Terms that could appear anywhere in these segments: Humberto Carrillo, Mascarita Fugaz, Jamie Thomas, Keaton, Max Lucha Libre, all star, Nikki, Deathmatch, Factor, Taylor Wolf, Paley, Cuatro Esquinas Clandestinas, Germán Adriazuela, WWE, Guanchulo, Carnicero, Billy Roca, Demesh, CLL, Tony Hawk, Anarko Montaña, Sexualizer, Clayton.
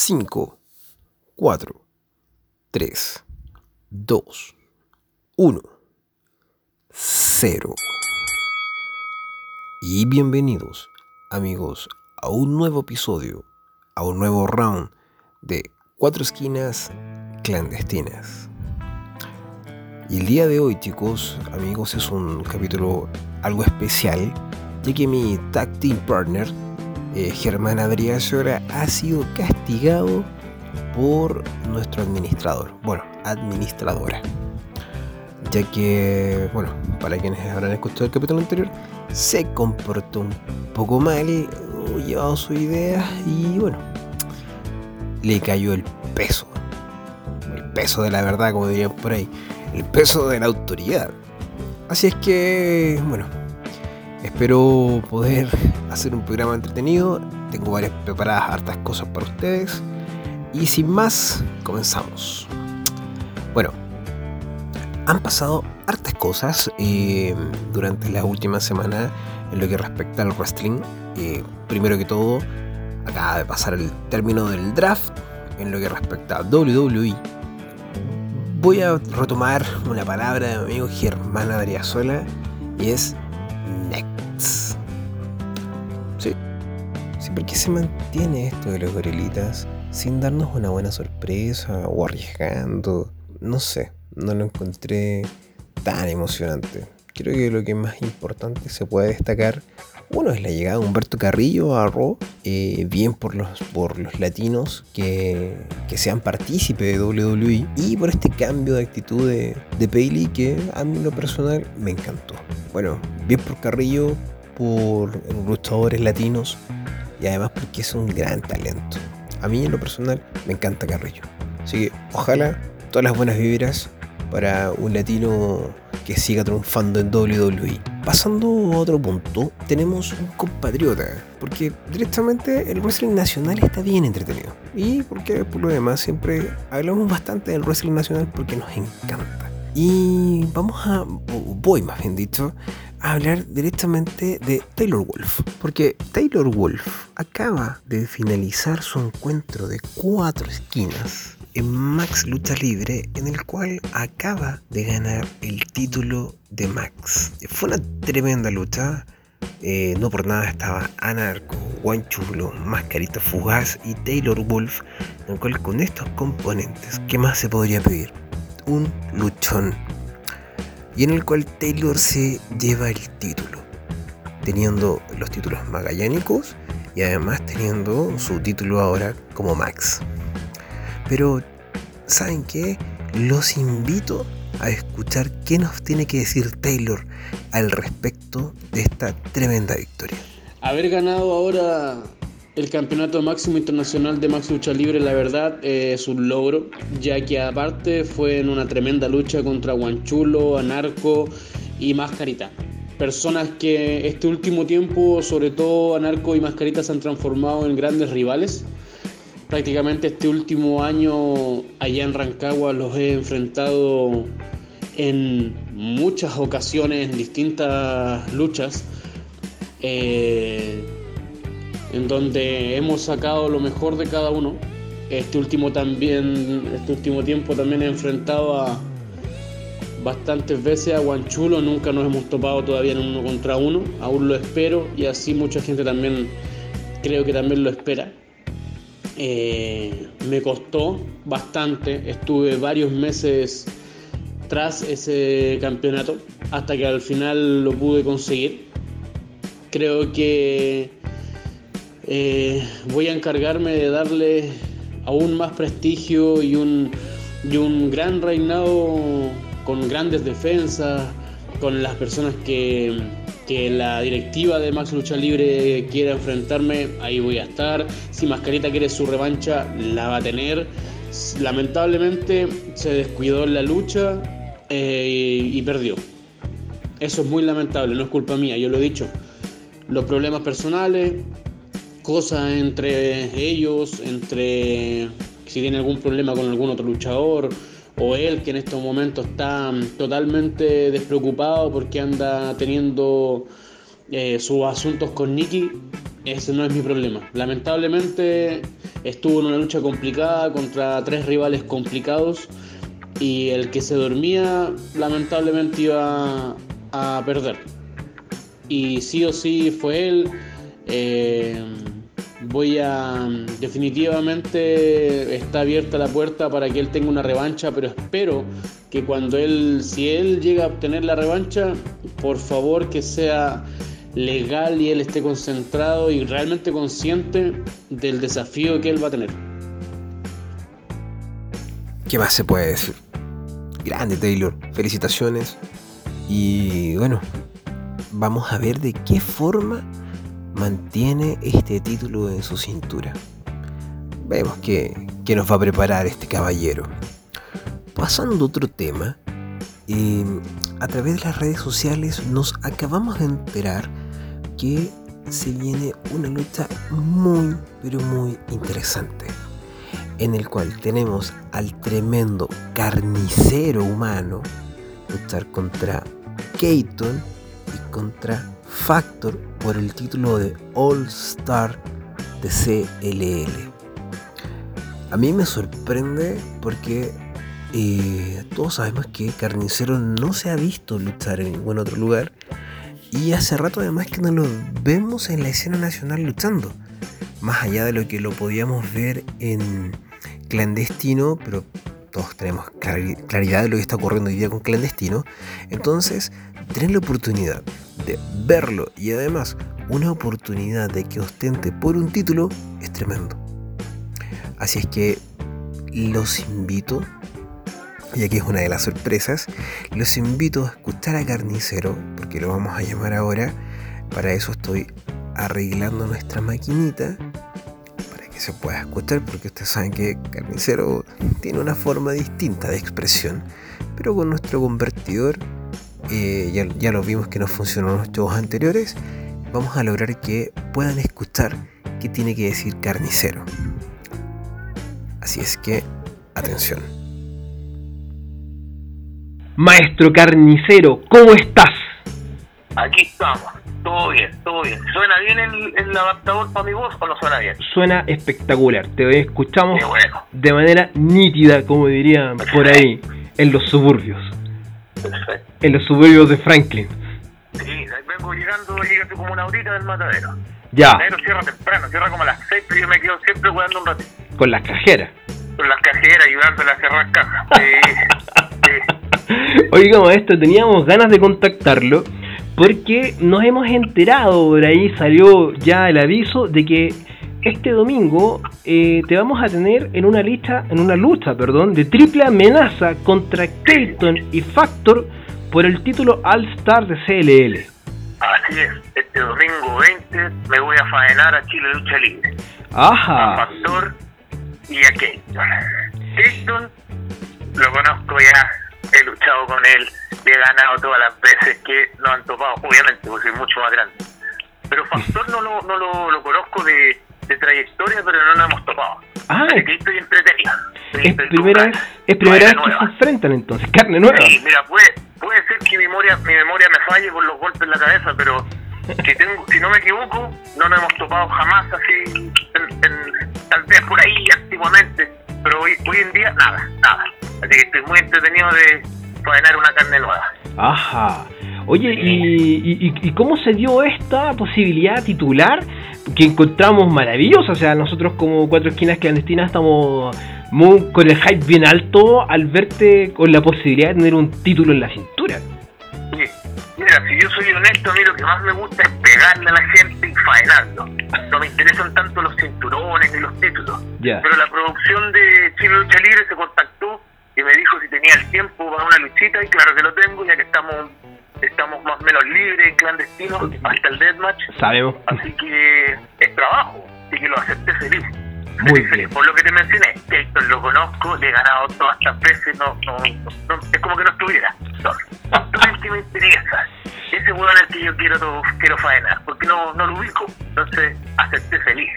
5, 4, 3, 2, 1, 0. Y bienvenidos, amigos, a un nuevo episodio, a un nuevo round de Cuatro Esquinas Clandestinas. Y el día de hoy, chicos, amigos, es un capítulo algo especial, ya que mi tag team partner, Germán Adriazuela, ha sido castigado por nuestro administrador, bueno, administradora, ya que, bueno, para quienes habrán escuchado el capítulo anterior, se comportó un poco mal, llevado su idea y, bueno, le cayó el peso de la verdad, como dirían por ahí, el peso de la autoridad. Así es que, bueno, espero poder hacer un programa entretenido. Tengo varias preparadas, hartas cosas para ustedes. Y sin más, comenzamos. Bueno, han pasado hartas cosas durante la última semana en lo que respecta al wrestling. Primero que todo, acaba de pasar el término del draft en lo que respecta a WWE. Voy a retomar una palabra de mi amigo Germán Adriazuela y es next. Sí. Sí, ¿por qué se mantiene esto de los gorilitas sin darnos una buena sorpresa o arriesgando? No sé, no lo encontré tan emocionante. Creo que lo que más importante se puede destacar, uno, es la llegada de Humberto Carrillo a Raw, bien por los latinos que sean partícipes de WWE, y por este cambio de actitud de Paley, que a mí en lo personal me encantó. Bueno, bien por Carrillo, por luchadores latinos, y además porque es un gran talento. A mí en lo personal me encanta Carrillo, así que ojalá todas las buenas vibras para un latino que siga triunfando en WWE. Pasando a otro punto, tenemos un compatriota, porque directamente el wrestling nacional está bien entretenido, y porque por lo demás siempre hablamos bastante del wrestling nacional porque nos encanta. Y voy más bien dicho a hablar directamente de Taylor Wolf, porque Taylor Wolf acaba de finalizar su encuentro de Cuatro Esquinas en Max Lucha Libre, en el cual acaba de ganar el título de Max. Fue una tremenda lucha, no por nada estaba Anarko, Guanchulo, Mascarita Fugaz y Taylor Wolf, en el cual con estos componentes, ¿qué más se podría pedir? Un luchón, y en el cual Taylor se lleva el título, teniendo los títulos magallánicos y además teniendo su título ahora como Max. Pero, ¿saben qué? Los invito a escuchar qué nos tiene que decir Taylor al respecto de esta tremenda victoria. Haber ganado ahora el campeonato máximo internacional de Max Lucha Libre, la verdad, es un logro, ya que aparte fue en una tremenda lucha contra Guanchulo, Anarko y Mascarita. Personas que este último tiempo, sobre todo Anarko y Mascarita, se han transformado en grandes rivales. Prácticamente este último año allá en Rancagua los he enfrentado en muchas ocasiones, en distintas luchas, en donde hemos sacado lo mejor de cada uno. Este último tiempo también he enfrentado bastantes veces a Guanchulo, nunca nos hemos topado todavía en uno contra uno, aún lo espero, y así mucha gente también, creo que también lo espera. Me costó bastante, estuve varios meses tras ese campeonato hasta que al final lo pude conseguir. Creo que voy a encargarme de darle aún más prestigio y un gran reinado, con grandes defensas, con las personas que la directiva de Max Lucha Libre quiera enfrentarme, ahí voy a estar. Si Mascarita quiere su revancha, la va a tener. Lamentablemente se descuidó en la lucha y perdió. Eso es muy lamentable, no es culpa mía, yo lo he dicho. Los problemas personales, cosas entre ellos, entre si tiene algún problema con algún otro luchador, o él, que en estos momentos está totalmente despreocupado porque anda teniendo sus asuntos con Nikki. Ese no es mi problema. Lamentablemente Estuvo en una lucha complicada contra tres rivales complicados y el que se dormía lamentablemente iba a perder. Y sí o sí fue él. Definitivamente está abierta la puerta para que él tenga una revancha, pero espero que si él llega a obtener la revancha, por favor que sea legal y él esté concentrado y realmente consciente del desafío que él va a tener. ¿Qué más se puede decir? Grande Taylor, felicitaciones. Y bueno, vamos a ver de qué forma mantiene este título en su cintura. Vemos que nos va a preparar este caballero. Pasando a otro tema, a través de las redes sociales nos acabamos de enterar que se viene una lucha muy pero muy interesante, en el cual tenemos al tremendo Carnicero humano luchar contra Keaton y contra Factor por el título de All Star de CLL. A mí me sorprende porque todos sabemos que Carnicero no se ha visto luchar en ningún otro lugar, y hace rato además que no lo vemos en la escena nacional luchando, más allá de lo que lo podíamos ver en Clandestino, pero todos tenemos claridad de lo que está ocurriendo hoy día con Clandestino. Entonces, tener la oportunidad de verlo y además una oportunidad de que ostente por un título es tremendo. Así es que los invito, ya que es una de las sorpresas, los invito a escuchar a Carnicero, porque lo vamos a llamar ahora. Para eso estoy arreglando nuestra maquinita para que se pueda escuchar, porque ustedes saben que Carnicero tiene una forma distinta de expresión, pero con nuestro convertidor ya lo vimos que no funcionó en los shows anteriores. Vamos a lograr que puedan escuchar qué tiene que decir Carnicero. Así es que, atención. Maestro Carnicero, ¿cómo estás? Aquí estamos, todo bien, todo bien. ¿Suena bien el adaptador para mi voz o no suena bien? Suena espectacular, te escuchamos bueno, de manera nítida, como dirían por ahí, en los suburbios. Perfecto. En los suburbios de Franklin. Sí, vengo llegando, llegaste como una horita del matadero. Ya. El matadero cierra temprano, cierra como a las 6, pero yo me quedo siempre jugando un ratito. ¿Con las cajeras? Con las cajeras, ayudándolas a cerrar cajas. Sí. Oiga, maestro, teníamos ganas de contactarlo porque nos hemos enterado, por ahí salió ya el aviso de que este domingo te vamos a tener en una lucha, de triple amenaza contra Clayton y Factor por el título All Star de CLL. Así es, este domingo 20 me voy a faenar a Chile Lucha Libre. Ajá. A Factor y a Clayton. Clayton lo conozco ya, he luchado con él, le he ganado todas las veces que nos han topado, obviamente, porque soy mucho más grande. Pero Factor no lo conozco de trayectoria, pero no nos hemos topado. Ah, aquí estoy entretenido. Es primera vez que se enfrentan entonces, carne nueva. Sí, mira, puede ser que mi memoria me falle por los golpes en la cabeza, pero si no me equivoco, no nos hemos topado jamás así, tal vez por ahí antiguamente, pero hoy en día nada. Así que estoy muy entretenido de faenar una carne nueva. Ajá. Oye, ¿y cómo se dio esta posibilidad titular que encontramos maravillosa? O sea, nosotros como Cuatro Esquinas Clandestinas estamos muy, con el hype bien alto al verte con la posibilidad de tener un título en la cintura. Sí, mira, si yo soy honesto, a mí lo que más me gusta es pegarle a la gente y faenarlo. No me interesan tanto los cinturones ni los títulos. Yeah. Pero la producción de Chile Lucha Libre se contactó y me dijo si tenía el tiempo para una luchita, y claro que lo tengo, ya que estamos más o menos libres, clandestinos, hasta el Deathmatch. Sabemos. Así que es trabajo, así que lo acepté feliz. Muy feliz. Por lo que te mencioné, que esto lo conozco, le he ganado todas estas veces, no es como que no estuviera. Entonces, ¿qué me interesa? Ese hueón al que yo quiero faenar, porque no lo ubico, entonces acepté feliz.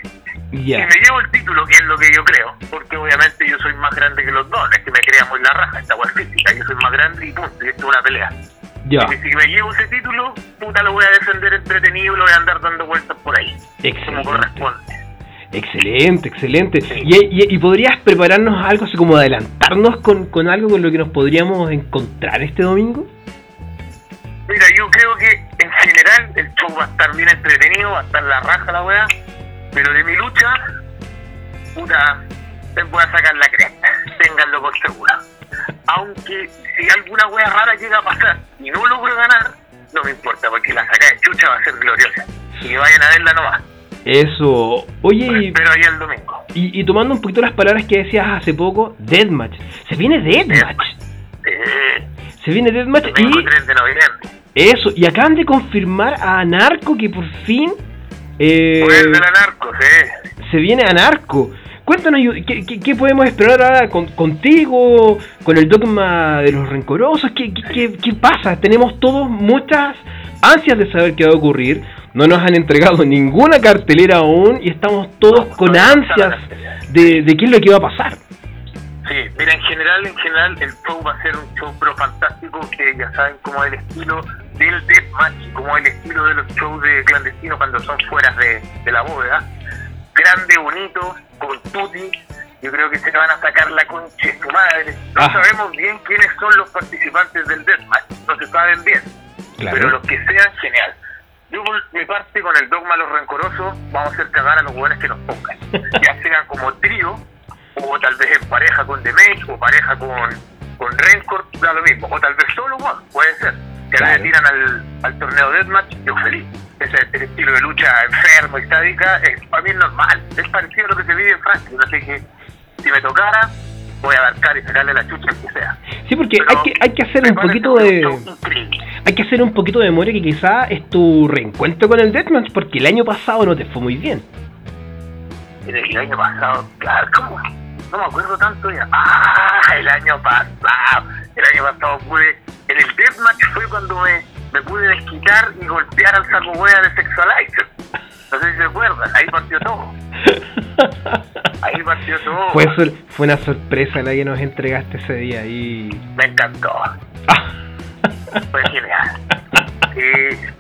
Yeah. Y me llevo el título, que es lo que yo creo, porque obviamente yo soy más grande que los dos, es que me crea muy la raja, esta hueá física, yo soy más grande y punto, y esto es una pelea. Ya. Si me llevo ese título, puta, lo voy a defender entretenido y lo voy a andar dando vueltas por ahí. Excelente. Como corresponde. Excelente, excelente. ¿Y podrías prepararnos algo, así como adelantarnos con algo con lo que nos podríamos encontrar este domingo? Mira, yo creo que en general el show va a estar bien entretenido, va a estar la raja la weá, pero de mi lucha, puta, les voy a sacar la cresta, ténganlo por seguro. Aunque si alguna weá rara llega a pasar y no logro ganar, no me importa, porque la sacada de chucha va a ser gloriosa. Y vayan a verla nomás. Eso. Oye, pues espero ahí el domingo. Y tomando un poquito las palabras que decías hace poco, Deathmatch. Se viene Deathmatch. Se viene Deathmatch y... El 3 de noviembre. Eso. Y acaban de confirmar a Anarko que por fin... Vuelve el Anarko, sí. Se viene Anarko. Cuéntanos, ¿qué podemos esperar ahora contigo, con el dogma de los rencorosos? ¿Qué pasa? Tenemos todos muchas ansias de saber qué va a ocurrir. No nos han entregado ninguna cartelera aún y estamos todos con ansias de qué es lo que va a pasar. Sí, mira, en general el show va a ser un show pero fantástico, que ya saben, como el estilo del Deathmatch, como el estilo de los shows de clandestinos cuando son fuera de la bóveda. Grande, bonito, con tutti. Yo creo que se van a sacar la concha de su madre. No sabemos bien quiénes son los participantes del Deathmatch, no se saben bien, claro. Pero los que sean, genial. Yo por mi parte, con el dogma los rencorosos, vamos a hacer cagar a los hueones que nos pongan, ya sea como trío o tal vez en pareja con Demesh o pareja con Rencor, da lo mismo, o tal vez solo uno, puede ser que claro. Se tiran al torneo Deathmatch, yo feliz. Ese estilo de lucha enfermo y sádica es para mí es normal, es parecido a lo que se vive en Francia, así que si me tocara voy a abarcar y sacarle la chucha que sea. Sí, porque pero hay que hacer un poquito de memoria, que quizá es tu reencuentro con el Deathmatch, porque el año pasado no te fue muy bien. El año pasado, claro, ¿cómo? No me acuerdo tanto ya. El año pasado pude, en el Deathmatch fue cuando me pude desquitar y golpear al saco hueá de Sexualizer. No sé si se acuerdan, ahí partió todo. Fue una sorpresa la que nos entregaste ese día y... Me encantó. Fue genial. Sí,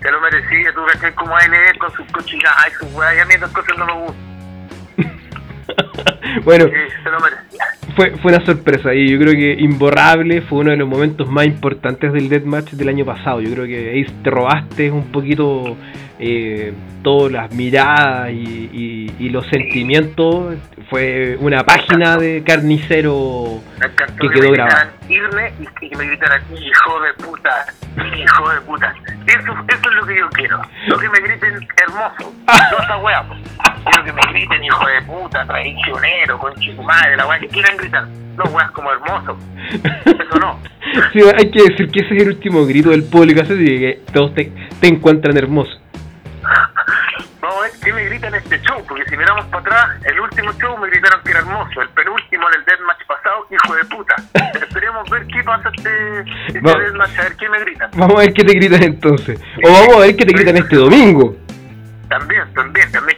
te lo merecía, tú que como ALE con sus cochinadas y sus hueá, y a mí esas cosas no me gustan. Bueno, sí, se lo merecía. Fue una sorpresa y yo creo que imborrable, fue uno de los momentos más importantes del Deathmatch del año pasado. Yo creo que ahí te robaste un poquito todas las miradas y los sentimientos. Fue una página de Carnicero que quedó grabada. Irme y que me gritaran, hijo de puta. Eso es lo que yo quiero. Lo que me griten hermoso, no esa wea. Quiero que me griten hijo de puta, traicionero, concha tu madre, la wea que quieran gritar. No weas como hermoso. Eso no. Sí, hay que decir que ese es el último grito del público, así que todos te encuentran hermoso. Vamos a ver qué me gritan en este show, porque si miramos para atrás, el último show me gritaron que era hermoso, el penúltimo en el Deathmatch pasado, hijo de puta. Pero esperemos ver qué pasa este Deathmatch, a ver qué me gritan. Vamos a ver qué te gritan entonces, o vamos a ver qué te gritan este domingo. También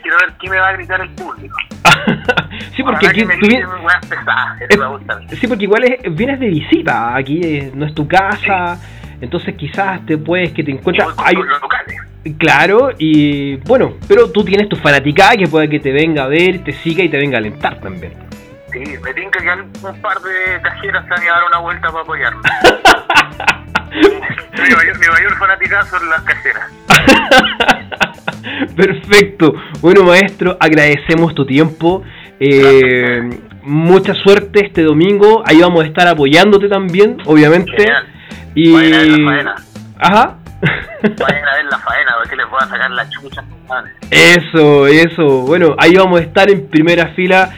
quiero ver qué me va a gritar el público. Sí, porque aquí tú sí, porque igual vienes de visita, aquí no es tu casa, sí. Entonces quizás te puedes que te encuentras los locales. Claro, y bueno, pero tú tienes tu fanaticada que puede que te venga a ver, te siga y te venga a alentar también. Sí, me tienen que quedar un par de cajeras a dar una vuelta para apoyarme. mi mayor fanaticada son las cajeras. Perfecto. Bueno, maestro, agradecemos tu tiempo. Mucha suerte este domingo. Ahí vamos a estar apoyándote también, obviamente. Genial. Y... Vayan a ver la faena. Ajá. Vayan a ver la faena, porque les voy a sacar la chucha. Eso. Bueno, ahí vamos a estar en primera fila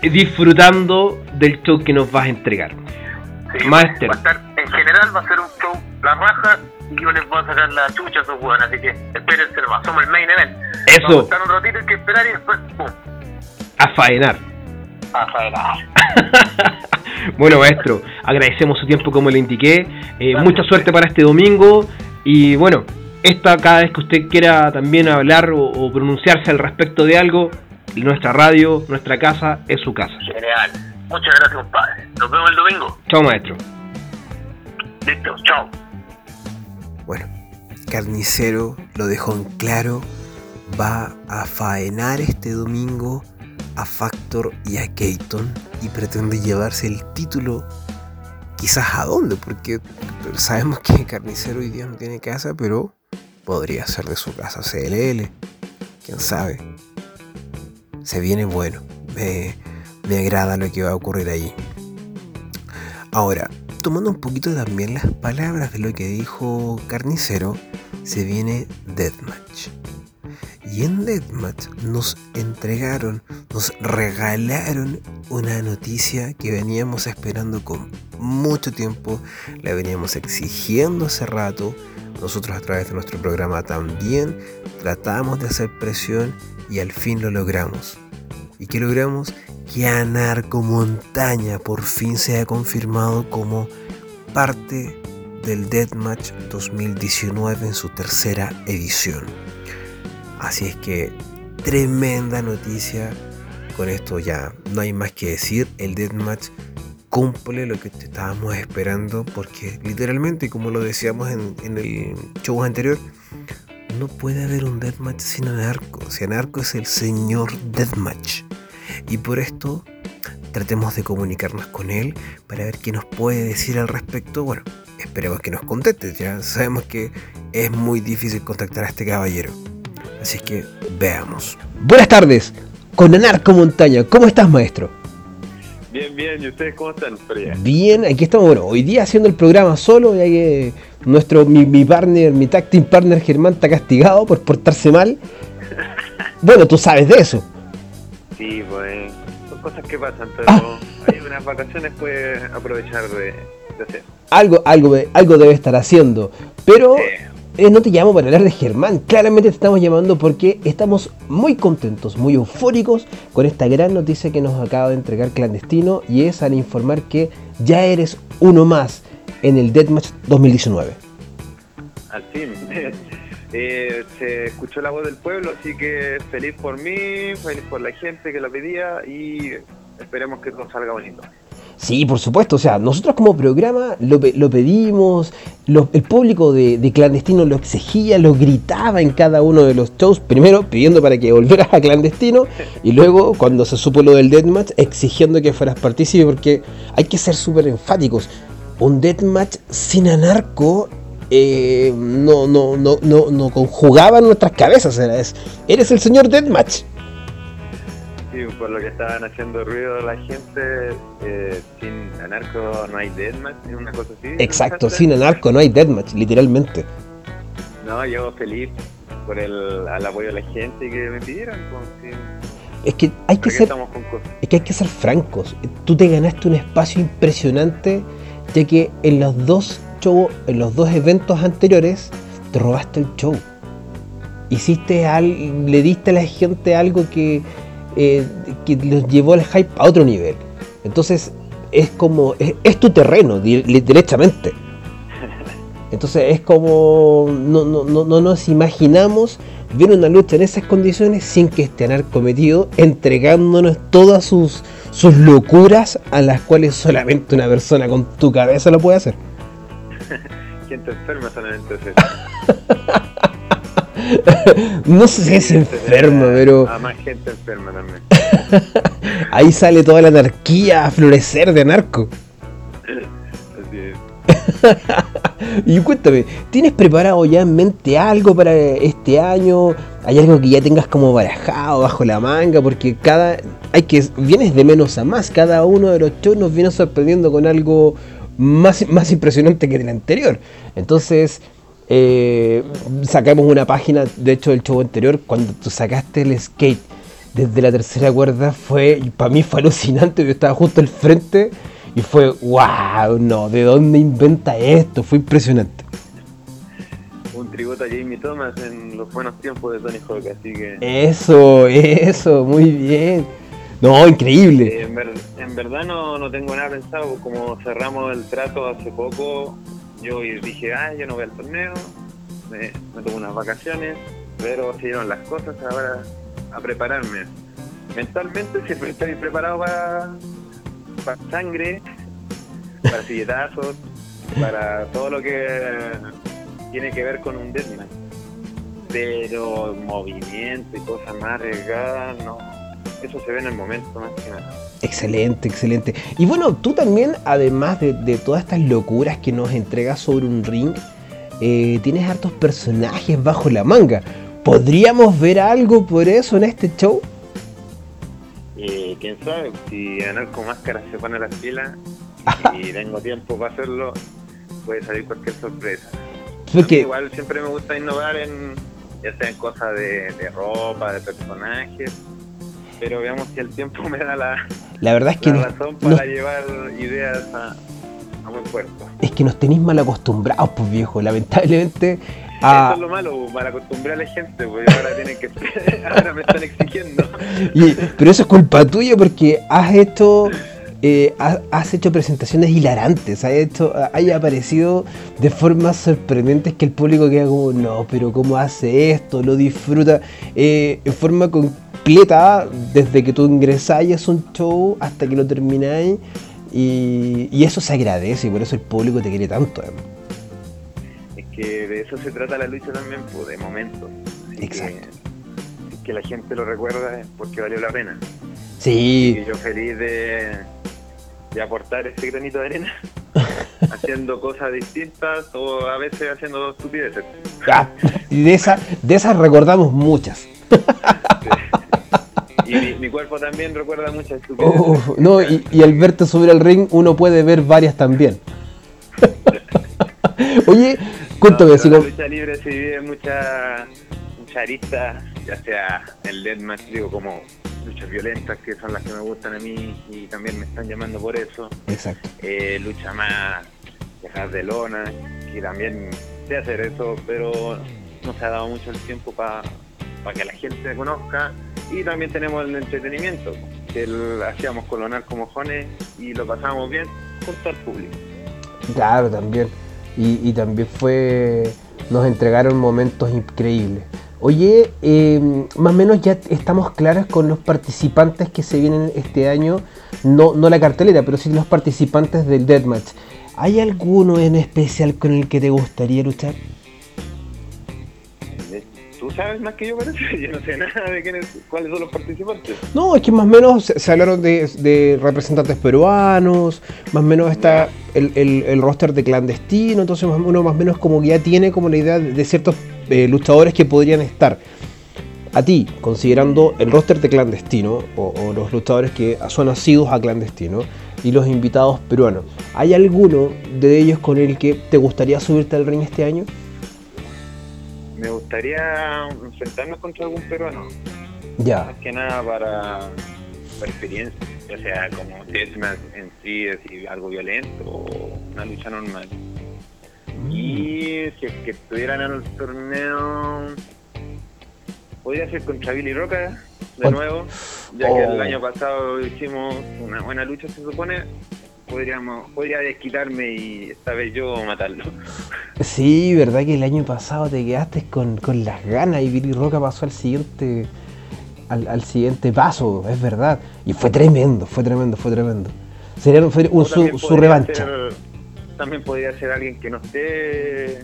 disfrutando del show que nos vas a entregar. Sí, maestro. En general va a ser un show la raja. Yo les voy a sacar la chucha a esos hueones, así que espérense nomás, somos el main event. Eso. Vamos a estar un ratito, hay que esperar y después ¡pum! A faenar. Bueno, maestro, agradecemos su tiempo, como le indiqué. Mucha suerte para este domingo. Y bueno, cada vez que usted quiera también hablar o pronunciarse al respecto de algo, nuestra radio, nuestra casa, es su casa. Genial. Muchas gracias, compadre. Nos vemos el domingo. Chao, maestro. Listo, chao. Bueno, Carnicero lo dejó en claro, va a faenar este domingo a Factor y a Keaton y pretende llevarse el título, quizás a dónde, porque sabemos que Carnicero hoy día no tiene casa, pero podría ser de su casa CLL, quién sabe. Se viene bueno, me agrada lo que va a ocurrir ahí. Ahora, tomando un poquito también las palabras de lo que dijo Carnicero, se viene Deathmatch. Y en Deathmatch nos regalaron una noticia que veníamos esperando con mucho tiempo, la veníamos exigiendo hace rato. Nosotros a través de nuestro programa también tratamos de hacer presión y al fin lo logramos. ¿Y qué logramos? Que Anarko Montaña por fin se ha confirmado como parte del Deathmatch 2019 en su tercera edición. Así es que tremenda noticia. Con esto ya no hay más que decir. El Deathmatch cumple lo que estábamos esperando, porque literalmente, como lo decíamos en el show anterior, no puede haber un Deathmatch sin Anarko. Si Anarko es el señor Deathmatch. Y por esto tratemos de comunicarnos con él para ver qué nos puede decir al respecto. Bueno, esperemos que nos conteste. Ya sabemos que es muy difícil contactar a este caballero. Así que veamos. Buenas tardes, con Anarko Montaña. ¿Cómo estás, maestro? Bien, bien. ¿Y ustedes cómo están, Fría? Bien, aquí estamos. Bueno, hoy día haciendo el programa solo, ya que mi tag team partner Germán está castigado por portarse mal. Bueno, tú sabes de eso. Sí, pues son cosas que pasan, pero hay unas vacaciones, puedes aprovechar de hacer. Algo debe estar haciendo, pero no te llamo para hablar de Germán, claramente te estamos llamando porque estamos muy contentos, muy eufóricos con esta gran noticia que nos acaba de entregar Clandestino, y es al informar que ya eres uno más en el Deathmatch 2019. Al fin. Se escuchó la voz del pueblo, así que feliz por mí, feliz por la gente que la pedía, y esperemos que todo salga bonito. Sí, por supuesto, o sea, nosotros como programa lo pedimos, el público de Clandestino lo exigía, lo gritaba en cada uno de los shows, primero pidiendo para que volvieras a Clandestino, y luego cuando se supo lo del Deathmatch, exigiendo que fueras partícipe, porque hay que ser súper enfáticos, un Deathmatch sin Anarko no conjugaban nuestras cabezas. Eres el señor Deathmatch. Sí, por lo que estaban haciendo ruido la gente, sin Anarko no hay Deathmatch, es una cosa así. Exacto, sin Anarko no hay Deathmatch, literalmente. No, yo feliz por el apoyo de la gente que me pidieron. Pues, sí. Es que hay que ser francos. Tú te ganaste un espacio impresionante, ya que en los dos eventos anteriores te robaste el show, le diste a la gente algo que los llevó al hype a otro nivel. Entonces es tu terreno directamente. Entonces es como no nos imaginamos ver una lucha en esas condiciones sin que esté Anarko metido, entregándonos todas sus locuras, a las cuales solamente una persona con tu cabeza lo puede hacer. Gente enferma solamente es eso. No sé si es enferma, pero a más gente enferma también. Ahí sale toda la anarquía a florecer de Anarko. Así es. Y cuéntame, ¿tienes preparado ya en mente algo para este año? ¿Hay algo que ya tengas como barajado bajo la manga? Porque vienes de menos a más, cada uno de los shows nos viene sorprendiendo con algo más impresionante que el anterior. Entonces sacamos una página, de hecho del show anterior, cuando tú sacaste el skate desde la tercera cuerda, para mí fue alucinante. Yo estaba justo al frente y fue wow, no, ¿de dónde inventa esto? Fue impresionante. Un tributo a Jamie Thomas en los buenos tiempos de Tony Hawk, así que eso, muy bien. No, increíble. En verdad no tengo nada pensado. Como cerramos el trato hace poco, yo dije, yo no voy al torneo, me tomo unas vacaciones, pero se dieron las cosas, ahora a prepararme. Mentalmente siempre estoy preparado para sangre, para silletazos, para todo lo que tiene que ver con un Deathmatch. pero movimiento y cosas más arriesgadas, no. Eso se ve en el momento más que nada. Excelente, excelente. Y bueno, tú también, además de todas estas locuras que nos entregas sobre un ring, tienes hartos personajes bajo la manga. ¿Podríamos ver algo por eso en este show? Quién sabe, si Anarko Máscara se pone las pilas y tengo tiempo para hacerlo, puede salir cualquier sorpresa. Porque... igual siempre me gusta innovar en, ya sea en cosas de ropa, de personajes, pero veamos si el tiempo me da la verdad es que la razón para llevar ideas a buen puerto. Es que nos tenéis mal acostumbrados, pues viejo, lamentablemente. Eso es lo malo, para acostumbrar a la gente, porque ahora tienen que ahora me están exigiendo. Pero eso es culpa tuya porque has hecho presentaciones hilarantes, hay aparecido de formas sorprendentes que el público queda como, no, pero ¿cómo hace esto? Lo disfruta en forma completa desde que tú ingresáis a un show hasta que lo termináis y eso se agradece y por eso el público te quiere tanto. Que de eso se trata la lucha también, pues, de momentos. Exacto. Que la gente lo recuerda es porque valió la pena. Sí. Y yo feliz de aportar ese granito de arena, haciendo cosas distintas o a veces haciendo dos estupideces. Y de esas recordamos muchas. Y mi cuerpo también recuerda muchas estupideces. No, y al verte subir al ring uno puede ver varias también. Oye, cuéntame, si la lucha libre se divide en muchas aristas, ya sea el Deathmatch, digo, como luchas violentas, que son las que me gustan a mí y también me están llamando por eso. Exacto. Lucha más, dejar de lona, que también sé hacer eso, pero no se ha dado mucho el tiempo para que la gente conozca. Y también tenemos el entretenimiento, que lo hacíamos colonar como mojones y lo pasábamos bien junto al público. Claro, también. Y también nos entregaron momentos increíbles. Oye, más o menos ya estamos claros con los participantes que se vienen este año, no la cartelera, pero sí los participantes del Deathmatch. ¿Hay alguno en especial con el que te gustaría luchar? Tú sabes más que yo, parece. Yo no sé nada de cuáles son los participantes. No, es que más o menos se hablaron de representantes peruanos, más o menos está el roster de clandestino, entonces uno más o menos como que ya tiene como la idea de ciertos luchadores que podrían estar. A ti, considerando el roster de clandestino, o los luchadores que son asiduos a clandestino, y los invitados peruanos, ¿hay alguno de ellos con el que te gustaría subirte al ring este año? Me gustaría enfrentarnos contra algún peruano. Ya. Más que nada para experiencia, o sea, como Deathmatch en sí, es algo violento o una lucha normal. Y si es que estuvieran en el torneo, podría ser contra Billy Roca de nuevo, ya que el año pasado hicimos una buena lucha, se supone. Podría desquitarme y esta vez yo matarlo. Sí, verdad que el año pasado te quedaste con las ganas y Billy Roca pasó al siguiente paso, es verdad. Y fue tremendo. Sería su revancha. También podría ser alguien que no esté,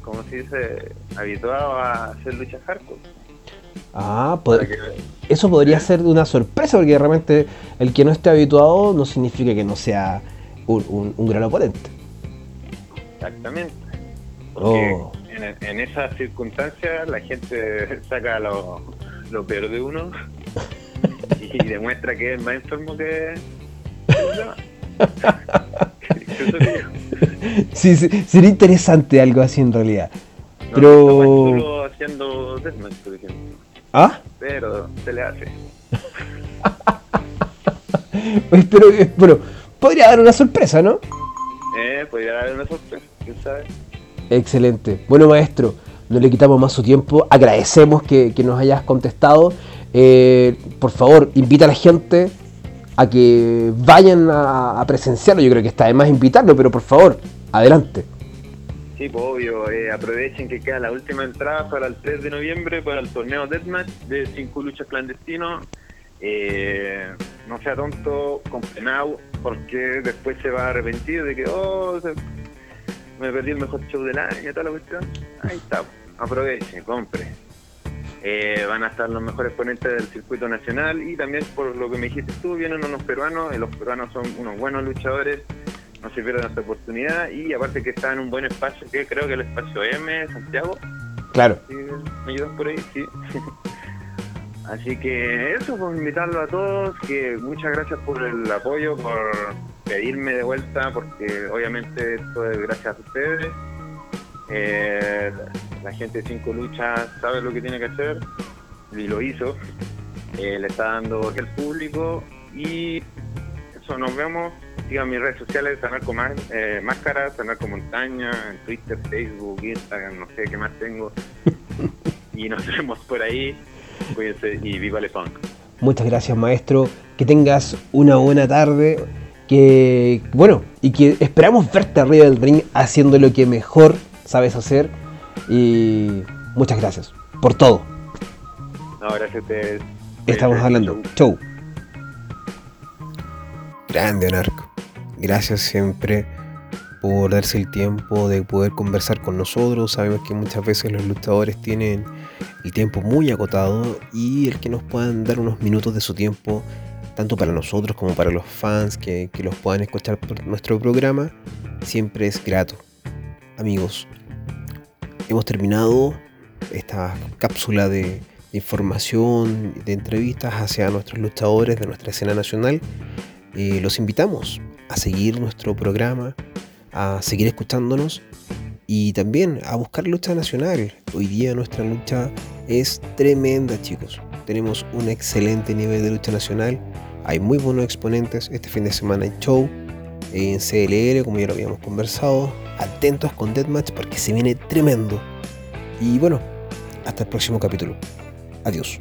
como se dice, habituado a hacer lucha hardcore. Eso podría ser una sorpresa, porque realmente el que no esté habituado no significa que no sea un gran oponente. Exactamente. Porque en esas circunstancias la gente saca lo peor de uno y demuestra que es más enfermo que... sí, sería interesante algo así en realidad. Guanchulo haciendo Deathmatch, por ejemplo. Pero se le hace. Pues, pero bueno, podría dar una sorpresa, ¿no? Podría dar una sorpresa, quién sabe. Excelente. Bueno, maestro, no le quitamos más su tiempo. Agradecemos que nos hayas contestado. Por favor, invita a la gente a que vayan a presenciarlo. Yo creo que está de más invitarlo, pero por favor, adelante. Sí, pues obvio, aprovechen que queda la última entrada para el 3 de noviembre para el torneo Deathmatch de 5 Luchas Clandestinas. No sea tonto, compren now, porque después se va a arrepentir de que me perdí el mejor show del año y toda la cuestión. Ahí está. aproveche, compre. Van a estar los mejores ponentes del circuito nacional y también, por lo que me dijiste tú, vienen unos peruanos, los peruanos son unos buenos luchadores, no se pierdan esta oportunidad, y aparte que está en un buen espacio, que creo que el espacio M, Santiago. Claro. ¿Sí? ¿Me ayudan por ahí? Sí. Así que eso, pues invitarlo a todos, que muchas gracias por el apoyo, por pedirme de vuelta, porque obviamente esto es gracias a ustedes. La gente de Cinco Luchas sabe lo que tiene que hacer y lo hizo. Le está dando el público y eso, nos vemos. Sigan mis redes sociales, Anarko Máscaras, Anarko Montaña, en Twitter, Facebook, Instagram, no sé qué más tengo. Y nos vemos por ahí. Cuídense y viva el punk. Muchas gracias, maestro. Que tengas una buena tarde. Que bueno, y que esperamos verte arriba del ring haciendo lo que mejor sabes hacer. Y muchas gracias por todo. No, gracias a ustedes. Estamos hablando. Chau. Grande Anarko. Gracias siempre por darse el tiempo de poder conversar con nosotros. Sabemos que muchas veces los luchadores tienen el tiempo muy agotado, y el que nos puedan dar unos minutos de su tiempo, tanto para nosotros como para los fans que los puedan escuchar por nuestro programa, siempre es grato. Amigos, hemos terminado esta cápsula de información, de entrevistas hacia nuestros luchadores de nuestra escena nacional. Los invitamos a seguir nuestro programa, a seguir escuchándonos y también a buscar lucha nacional. Hoy día nuestra lucha es tremenda, chicos. Tenemos un excelente nivel de lucha nacional. Hay muy buenos exponentes. Este fin de semana hay show en CLL, como ya lo habíamos conversado. Atentos con Deathmatch porque se viene tremendo. Y bueno, hasta el próximo capítulo. Adiós.